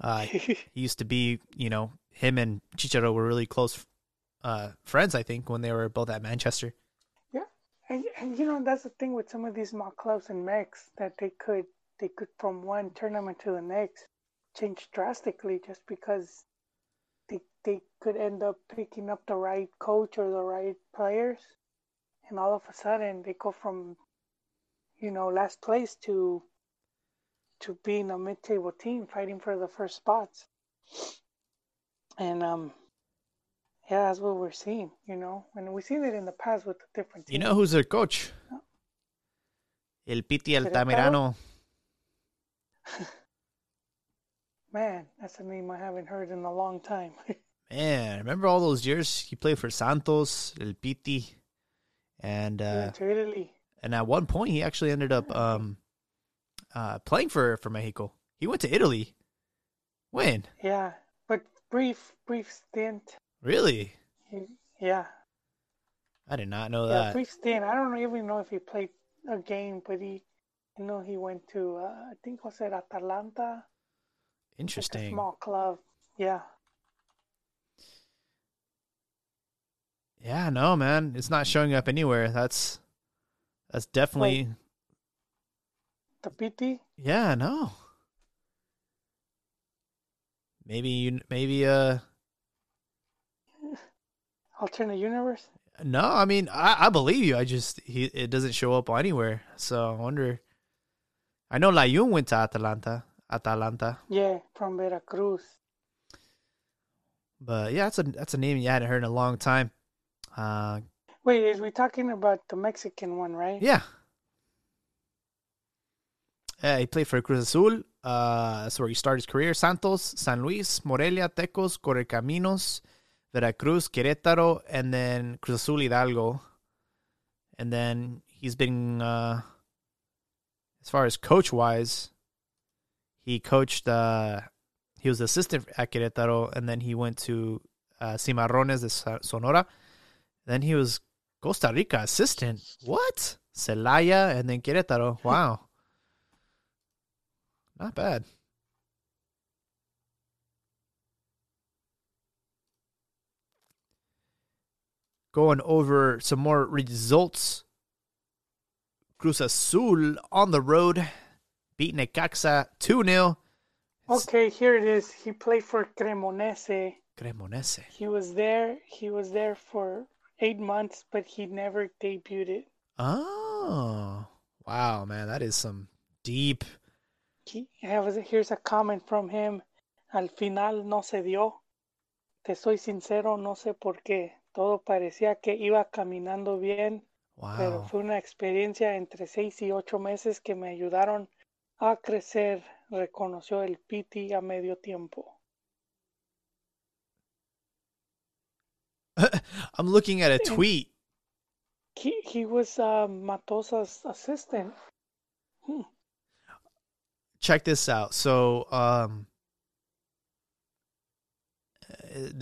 Uh, he used to be, you know, him and Chicharito were really close uh, friends, I think, when they were both at Manchester. Yeah, and, and you know, that's the thing with some of these small clubs and Mex, that they could, they could from one tournament to the next change drastically just because they they could end up picking up the right coach or the right players. and all of a sudden they go from, you know, last place to to being a mid-table team fighting for the first spots. And um, yeah, that's what we're seeing, you know. And we've seen it in the past with the different teams. You know who's their coach? No. El Piti Altamirano. Man, that's a name I haven't heard in a long time. Man, remember all those years he played for Santos, El Piti, and uh, to Italy. And at one point, he actually ended up um, uh, playing for, for Mexico. He went to Italy. When? Yeah, but brief, brief stint. Really? He, yeah. I did not know yeah, that. Brief stint. I don't even know if he played a game, but he, I know he went to, uh, I think, was it Atalanta? Interesting. Like a small club. Yeah. Yeah, no, man. It's not showing up anywhere. That's that's definitely... Wait. Tapiti? Yeah, no. Maybe, you, maybe... uh, alternate universe? No, I mean, I, I believe you. I just... he it doesn't show up anywhere. So, I wonder... I know Layun went to Atalanta. Atalanta. Yeah, from Veracruz. But, yeah, that's a, that's a name you hadn't heard in a long time. Uh, Wait, is we talking about the Mexican one, right? Yeah. Yeah, he played for Cruz Azul. Uh, that's where he started his career. Santos, San Luis, Morelia, Tecos, Correcaminos, Veracruz, Querétaro, and then Cruz Azul Hidalgo. And then he's been, uh, as far as coach-wise, he coached, uh, he was assistant at Querétaro, and then he went to uh, Cimarrones de Sonora. Then he was Costa Rica assistant. What? Celaya and then Querétaro. Wow. Not bad. Going over some more results. Cruz Azul on the road. Beat Necaxa two nil. Okay, here it is. He played for Cremonese. Cremonese. He was there. He was there for... eight months, but he never debuted. Oh, wow, man. That is some deep. He, here's a comment from him. Al final no se dio. Te soy sincero, no sé por qué. Todo parecía que iba caminando bien. Wow. Pero fue una experiencia entre seis y ocho meses que me ayudaron a crecer, reconoció el Piti a medio tiempo. I'm looking at a tweet. He, he was uh, Matosa's assistant. Hmm. Check this out. So um,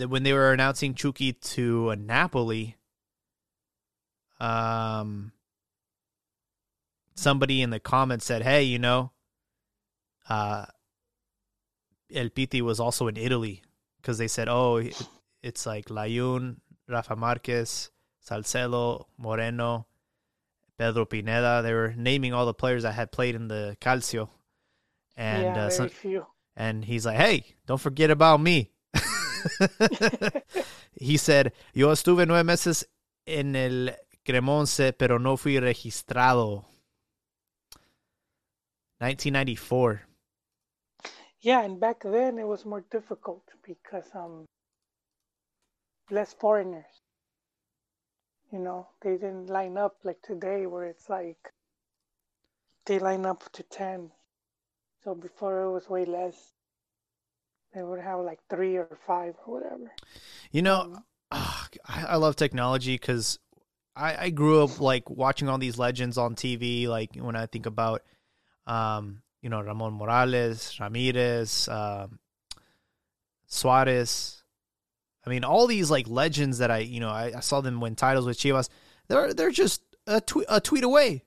when they were announcing Chucky to Napoli, um, somebody in the comments said, hey, you know, uh, El Piti was also in Italy because they said, oh, it's like Layun, Rafa Marquez, Salcedo, Moreno, Pedro Pineda. They were naming all the players that had played in the Calcio. And yeah, uh, some, and he's like, hey, don't forget about me. He said, yo estuve nueve meses en el Cremonese, pero no fui registrado. nineteen ninety-four. Yeah, and back then it was more difficult because um. less foreigners, you know, they didn't line up like today where it's like they line up to ten. So before it was way less. They would have like three or five or whatever. You know, um, oh, I love technology because I, I grew up like watching all these legends on T V. Like when I think about, um, you know, Ramon Morales, Ramirez, um, Suarez. I mean, all these like legends that I, you know, I, I saw them win titles with Chivas. They're they're just a tweet a tweet away,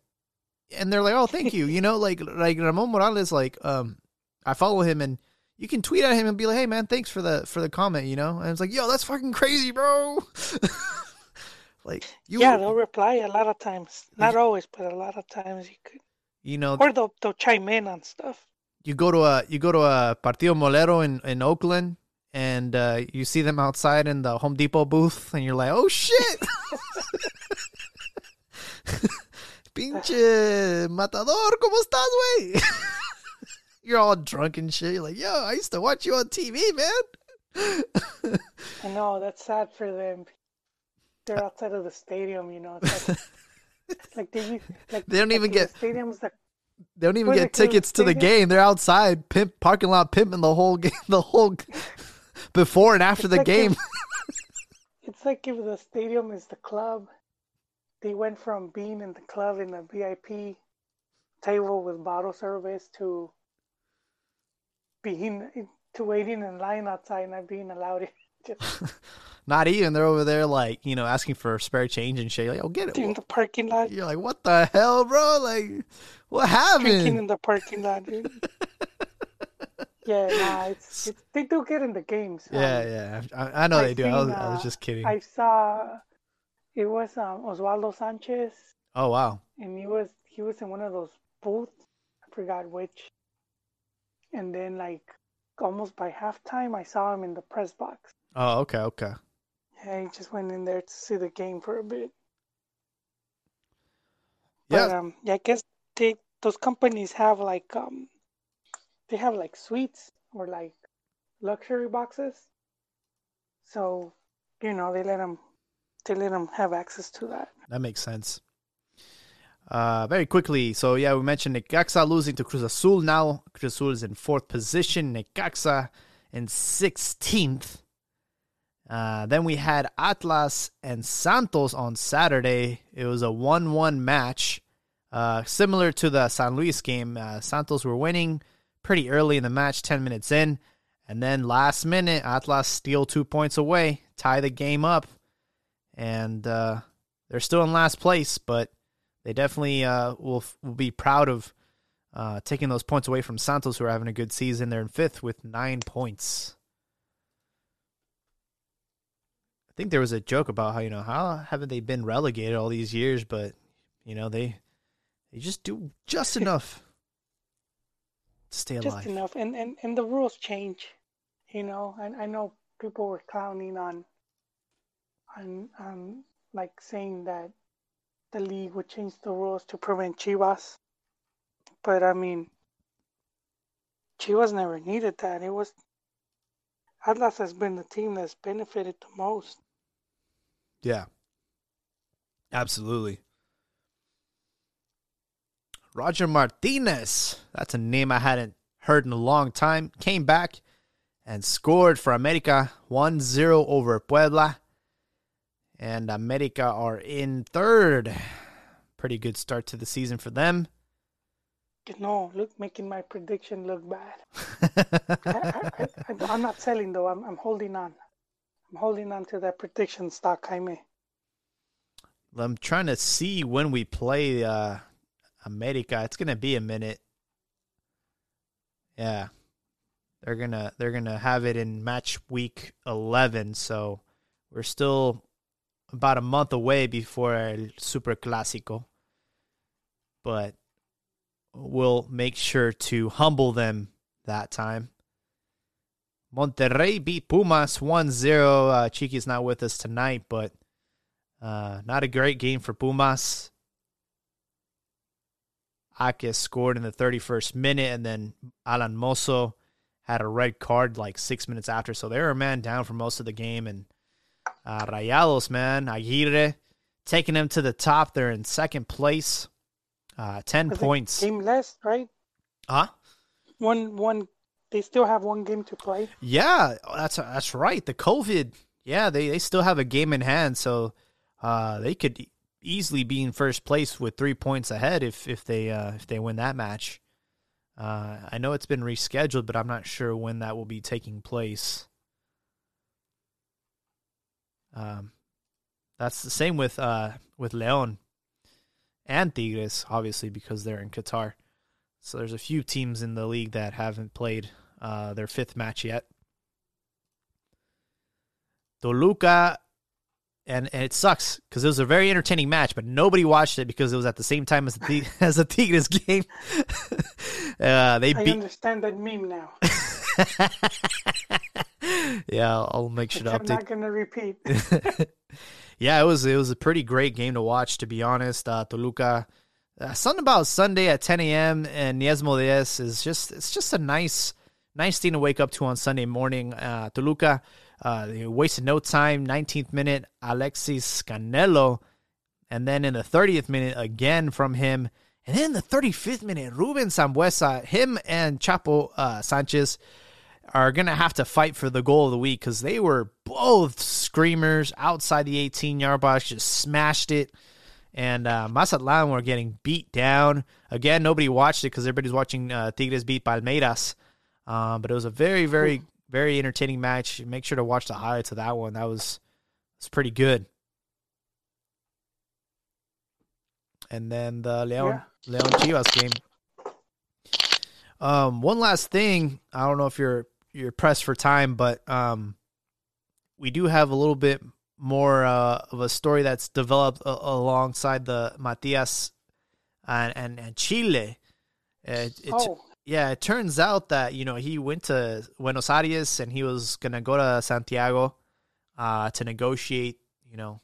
and they're like, oh, thank you, you know, like like Ramon Morales, like um, I follow him, and you can tweet at him and be like, hey man, thanks for the for the comment, you know. And it's like, yo, that's fucking crazy, bro. Like you, yeah, they'll reply a lot of times, not always, but a lot of times you could, you know, or they'll they'll chime in on stuff. You go to a you go to a Partido Molero in in Oakland. And uh, you see them outside in the Home Depot booth, and you're like, oh, shit. pinche matador, ¿cómo estás, güey? You're all drunk and shit. You're like, yo, I used to watch you on T V, man. I know, that's sad for them. They're outside of the stadium, you know. It's like, like, they, like, they don't even get stadiums that, they don't even get tickets to the game. They're outside, pimp parking lot, pimping the whole game, the whole before and after the game. It's like if the stadium is the club. They went from being in the club in the V I P table with bottle service to being to waiting in line outside, not being allowed in. Not even. They're over there, like, you know, asking for spare change and shit. You're like, oh, get it. In the parking lot. You're like, what the hell, bro? Like, what happened? Drinking in the parking lot, dude. Yeah, nah, it's, it's, they do get in the games. Yeah, um, yeah. I, I know I they do. Seen, I, was, uh, I was just kidding. I saw, it was um, Oswaldo Sanchez. Oh, wow. And he was, he was in one of those booths. I forgot which. And then, like, almost by halftime, I saw him in the press box. Oh, okay, okay. Yeah, he just went in there to see the game for a bit. Yeah. But, um, yeah, I guess they, those companies have, like, um, they have, like, suites or, like, luxury boxes. So, you know, they let them, they let them have access to that. That makes sense. Uh, very quickly, so yeah, we mentioned Necaxa losing to Cruz Azul now. Cruz Azul is in fourth position, Necaxa in sixteenth. Uh, then we had Atlas and Santos on Saturday. It was a one one match, uh, similar to the San Luis game. Uh, Santos were winning pretty early in the match, ten minutes in. And then last minute, Atlas steal two points away, tie the game up. And uh, they're still in last place, but they definitely uh, will, will be proud of uh, taking those points away from Santos, who are having a good season. They're in fifth with nine points. I think there was a joke about how, you know, how haven't they been relegated all these years, but, you know, they they just do just enough to stay alive. Just enough, and, and, and the rules change, you know. I, I know people were clowning on, on, on, like, saying that the league would change the rules to prevent Chivas. But, I mean, Chivas never needed that. It was Atlas has been the team that's benefited the most. Yeah. Absolutely. Roger Martinez, that's a name I hadn't heard in a long time, came back and scored for America one zero over Puebla. And America are in third. Pretty good start to the season for them. No, look, making my prediction look bad. I, I, I, I'm not selling, though. I'm, I'm holding on. I'm holding on to that prediction stock, Jaime. I'm trying to see when we play uh, America. It's going to be a minute. Yeah. They're going to they're gonna have it in match week eleven, so we're still about a month away before El Super Clásico. But we'll make sure to humble them that time. Monterrey beat Pumas one zero. Uh, Chiqui's not with us tonight, but uh, not a great game for Pumas. Aques scored in the thirty-first minute, and then Alan Mozo had a red card like six minutes after. So they were a man down for most of the game, and Uh, Rayados, man, Aguirre taking them to the top. They're in second place, uh, ten Was points. Game less, right? Huh? One, one. They still have one game to play. Yeah, that's that's right. The COVID, yeah, they, they still have a game in hand, so uh, they could easily be in first place with three points ahead if if they uh, if they win that match. Uh, I know it's been rescheduled, but I'm not sure when that will be taking place. Um, that's the same with uh with León and Tigres, obviously, because they're in Qatar. So there's a few teams in the league that haven't played uh their fifth match yet. Toluca, and, and it sucks because it was a very entertaining match, but nobody watched it because it was at the same time as the as the Tigres game. uh, they I beat... understand that meme now. Yeah, I'll make sure to update. I'm not going to repeat. Yeah, it was it was a pretty great game to watch, to be honest. Uh, Toluca Uh, something about Sunday at ten a.m. and Niesmo Diez is just, it's just a nice, nice thing to wake up to on Sunday morning. Uh, Toluca, uh, they wasted no time, nineteenth minute, Alexis Canelo. And then in the thirtieth minute, again from him. And then in the thirty-fifth minute, Ruben Sambuesa, him and Chapo uh, Sanchez are going to have to fight for the goal of the week because they were both screamers outside the eighteen-yard box, just smashed it. And uh, Mazatlan were getting beat down. Again, nobody watched it because everybody's watching uh, Tigres beat Palmeiras. Um, but it was a very, very, very entertaining match. Make sure to watch the highlights of that one. That was, was pretty good. And then the Leon, yeah. Leon Chivas game. Um, one last thing. I don't know if you're you're pressed for time, but um, we do have a little bit more uh, of a story that's developed uh, alongside the Matias and and, and Chile. It, it, oh. Yeah, it turns out that, you know, he went to Buenos Aires and he was going to go to Santiago uh, to negotiate, you know,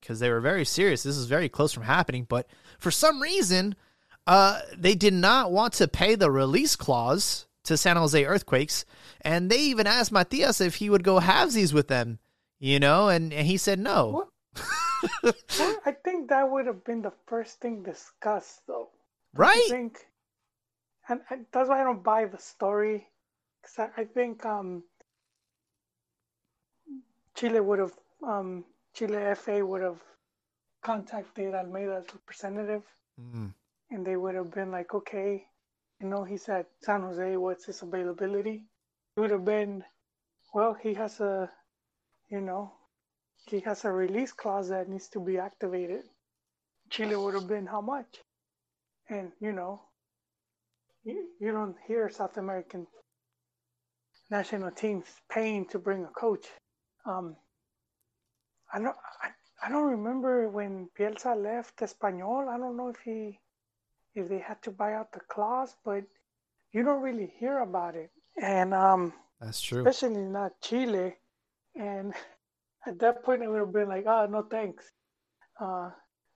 because they were very serious. This is very close from happening, but for some reason, uh, they did not want to pay the release clause to San Jose Earthquakes, and they even asked Matias if he would go halvesies with them, you know, and, and he said no. Well, well, I think that would have been the first thing discussed, though. Right? I think, and, and that's why I don't buy the story, because I, I think um, Chile would have... Um, Chile F A would have contacted Almeida's representative, mm. and they would have been like, okay, you know, he's at San Jose, what's his availability? It would have been, well, he has a, you know, he has a release clause that needs to be activated. Chile would have been, how much? And, you know, you, you don't hear South American national teams paying to bring a coach. Um, I don't, I, I don't remember when Bielsa left Espanyol. I don't know if he, if they had to buy out the clause, but you don't really hear about it. And um, that's true. Especially not Chile. And at that point, I would have been like, oh, no thanks. Uh,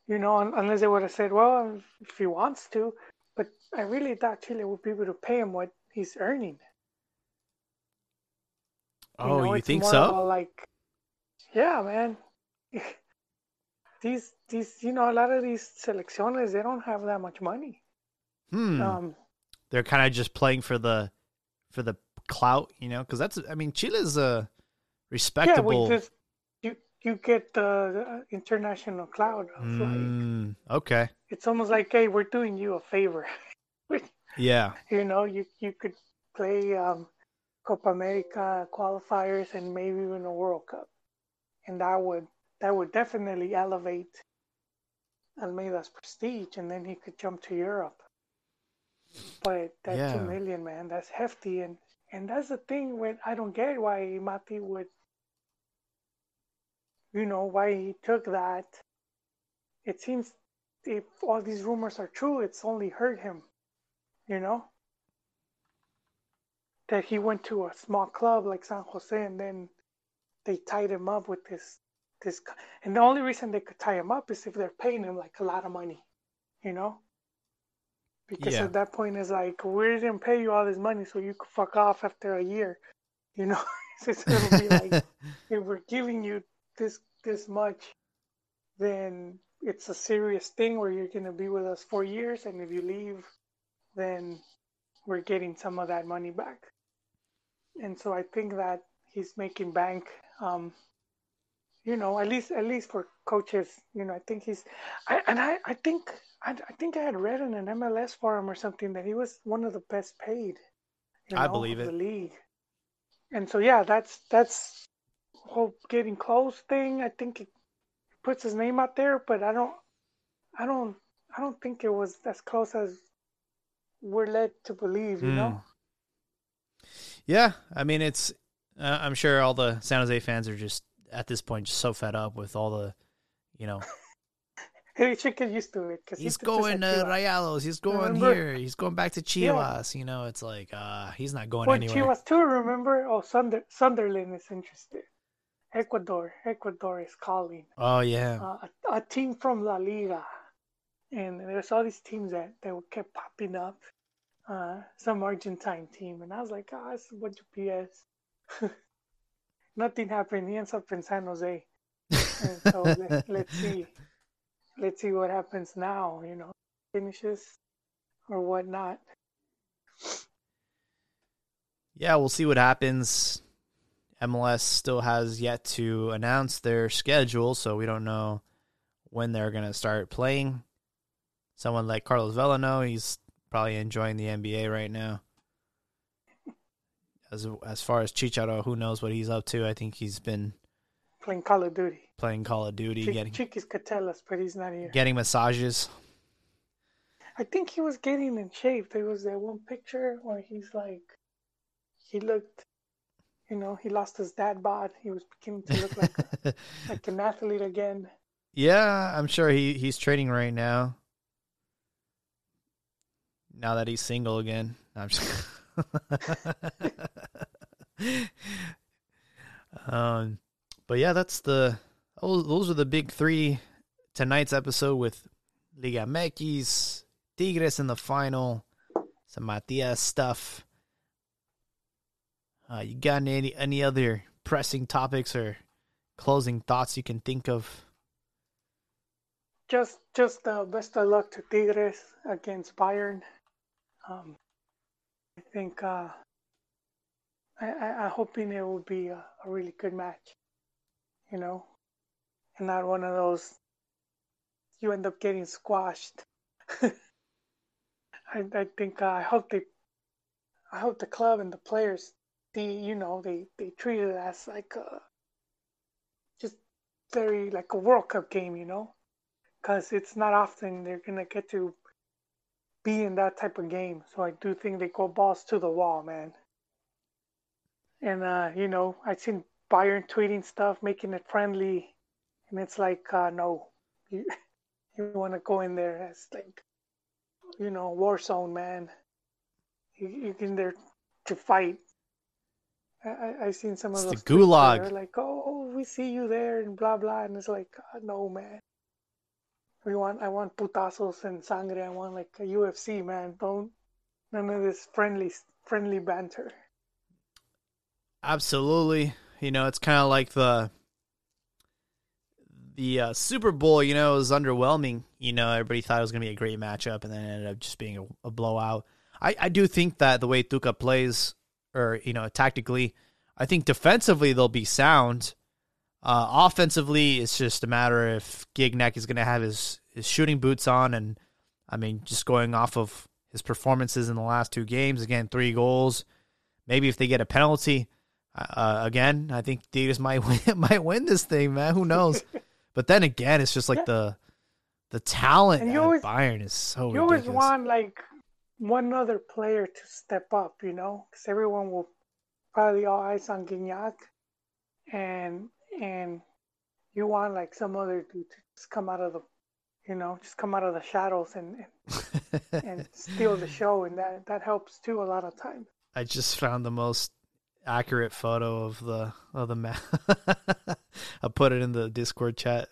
you know, un- unless they would have said, well, if he wants to. But I really thought Chile would be able to pay him what he's earning. Oh, you, know, you think so? Like, yeah, man. These, these, you know, a lot of these selecciones, they don't have that much money. Hmm. Um, They're kind of just playing for the, for the clout, you know, because that's, I mean, Chile's a respectable. Yeah, we just, you you get the international clout. Of mm, like, okay. It's almost like, hey, we're doing you a favor. Yeah. You know, you you could play um, Copa America qualifiers and maybe even a World Cup. And that would that would definitely elevate Almeida's prestige, and then he could jump to Europe. But that yeah. two million, man, that's hefty, and, and that's the thing when I don't get why Mati would, you know, why he took that. It seems if all these rumors are true, it's only hurt him, you know. That he went to a small club like San Jose, and then. They tied him up with this, this, and the only reason they could tie him up is if they're paying him like a lot of money, you know. Because yeah. at that point it's like, we didn't pay you all this money, so you could fuck off after a year, you know. It's gonna be like, if we're giving you this this much, then it's a serious thing where you're gonna be with us for years, and if you leave, then we're getting some of that money back. And so I think that he's making bank. Um, you know, at least at least for coaches, you know, I think he's, I, and I, I think I, I think I had read in an M L S forum or something that he was one of the best paid. You know, I believe it. The league, and so yeah, that's that's whole getting close thing. I think it puts his name out there, but I don't, I don't, I don't think it was as close as we're led to believe. You mm. know. Yeah, I mean it's. Uh, I'm sure all the San Jose fans are just, at this point, just so fed up with all the, you know. They should get used to it. Cause he's, he's going to Rayados. He's going remember? here. He's going back to Chivas. Yeah. You know, it's like, uh, he's not going well, anywhere. Chivas too, remember? Oh, Sunder- Sunderland is interested. Ecuador. Ecuador is calling. Oh, yeah. Uh, a, a team from La Liga. and there's all these teams that, that kept popping up. Uh, some Argentine team, and I was like, ah, oh, it's a bunch of B S. Nothing happened. He ends up in San Jose. And so let, let's see, let's see what happens now. You know, finishes or whatnot. Yeah, we'll see what happens. M L S still has yet to announce their schedule, so we don't know when they're going to start playing. Someone like Carlos Velano, he's probably enjoying the N B A right now. As as far as Chicharito, who knows what he's up to? I think he's been playing Call of Duty. Playing Call of Duty. Ch- getting Chiquis could tell us, but he's not here. Getting massages. I think he was getting in shape. There was that one picture where he's like, he looked, you know, he lost his dad bod. He was beginning to look like a, like an athlete again. Yeah, I'm sure he, he's training right now. Now that he's single again. I'm just um, but yeah, that's the oh, those are the big three tonight's episode with Liga M X, Tigres in the final, some Matias stuff. Uh, you got any any other pressing topics or closing thoughts you can think of? Just just uh, best of luck to Tigres against Bayern. Um, I think uh, I, I, I'm hoping it will be a, a really good match, you know, and not one of those you end up getting squashed. I, I think uh, I hope they, I hope the club and the players, they you know they, they treat it as like a, just very like a World Cup game, you know, because it's not often they're gonna get to be in that type of game. So I do think they go balls to the wall, man. And, uh, you know, I've seen Bayern tweeting stuff, making it friendly. And it's like, uh, no, you, you want to go in there as like, you know, war zone, man. You, you're in there to fight. I, I've seen some of it's those. The gulag. They're like, oh, we see you there and blah, blah. And it's like, uh, no, man. We want, I want putazos and sangre. I want like a U F C, man. Don't, none of this friendly, friendly banter. Absolutely. You know, it's kind of like the, the uh, Super Bowl, you know, it was underwhelming. You know, everybody thought it was going to be a great matchup and then it ended up just being a, a blowout. I, I do think that the way Tuca plays or, you know, tactically, I think defensively they'll be sound. Uh, offensively, it's just a matter if Gignac is going to have his, his shooting boots on. And, I mean, just going off of his performances in the last two games, again, three goals. Maybe if they get a penalty, uh, again, I think Tigres might win, might win this thing, man. Who knows? But then again, it's just like yeah. the the talent and you always, at Bayern is so you ridiculous. You always want, like, one other player to step up, you know? Because everyone will probably all eyes on Gignac. And... And you want like some other dude to just come out of the, you know, just come out of the shadows and and, and steal the show, and that that helps too a lot of times. I just found the most accurate photo of the of the map. I put it in the Discord chat.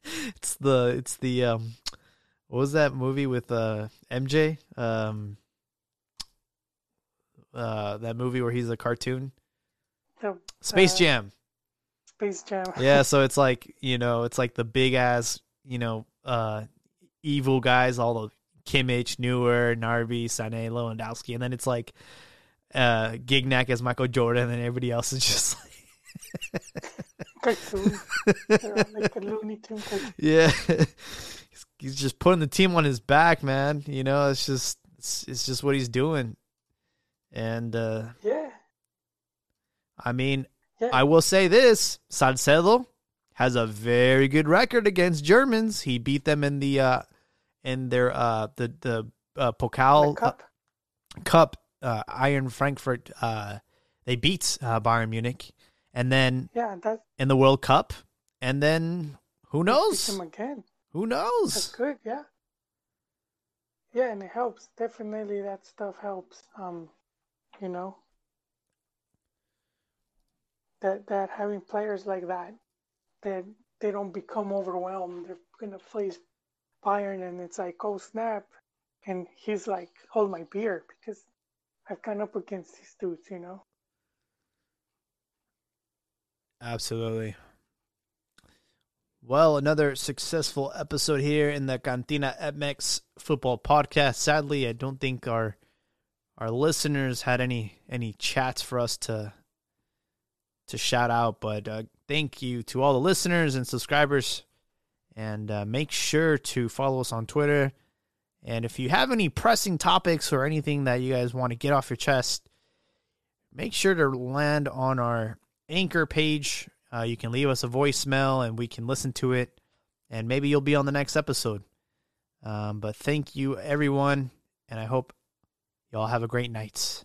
it's the it's the um, what was that movie with uh M J um uh that movie where he's a cartoon. The, Space uh, Jam. Space Jam. Yeah, so it's like, you know, it's like the big ass, you know, uh, evil guys, all the Kimmich, Neuer, Narby, Sané, Lewandowski, and then it's like uh, Gignac as Michael Jordan, and everybody else is just like... like a Looney Tune. Yeah. He's just putting the team on his back, man. You know, it's just, it's, it's just what he's doing. And... Uh, yeah. I mean, yeah. I will say this. Salcedo has a very good record against Germans. He beat them in the uh, in their uh, the the uh, Pokal the Cup, uh, Cup uh, Iron Frankfurt. Uh, they beat uh, Bayern Munich, and then yeah, that, in the World Cup, and then who knows? Beat them again. Who knows? That's good, yeah, yeah, and it helps definitely. That stuff helps. Um, you know. That that having players like that, that they don't become overwhelmed. They're going to play Bayern and it's like, oh, snap. And he's like, hold my beer, because I've gone up against these dudes, you know? Absolutely. Well, another successful episode here in the Cantina M X Football Podcast. Sadly, I don't think our our listeners had any any chats for us to to shout out, but uh, thank you to all the listeners and subscribers, and uh, make sure to follow us on Twitter. And if you have any pressing topics or anything that you guys want to get off your chest, make sure to land on our Anchor page. Uh, you can leave us a voicemail and we can listen to it, and maybe you'll be on the next episode. Um, but thank you, everyone, and I hope y'all have a great night.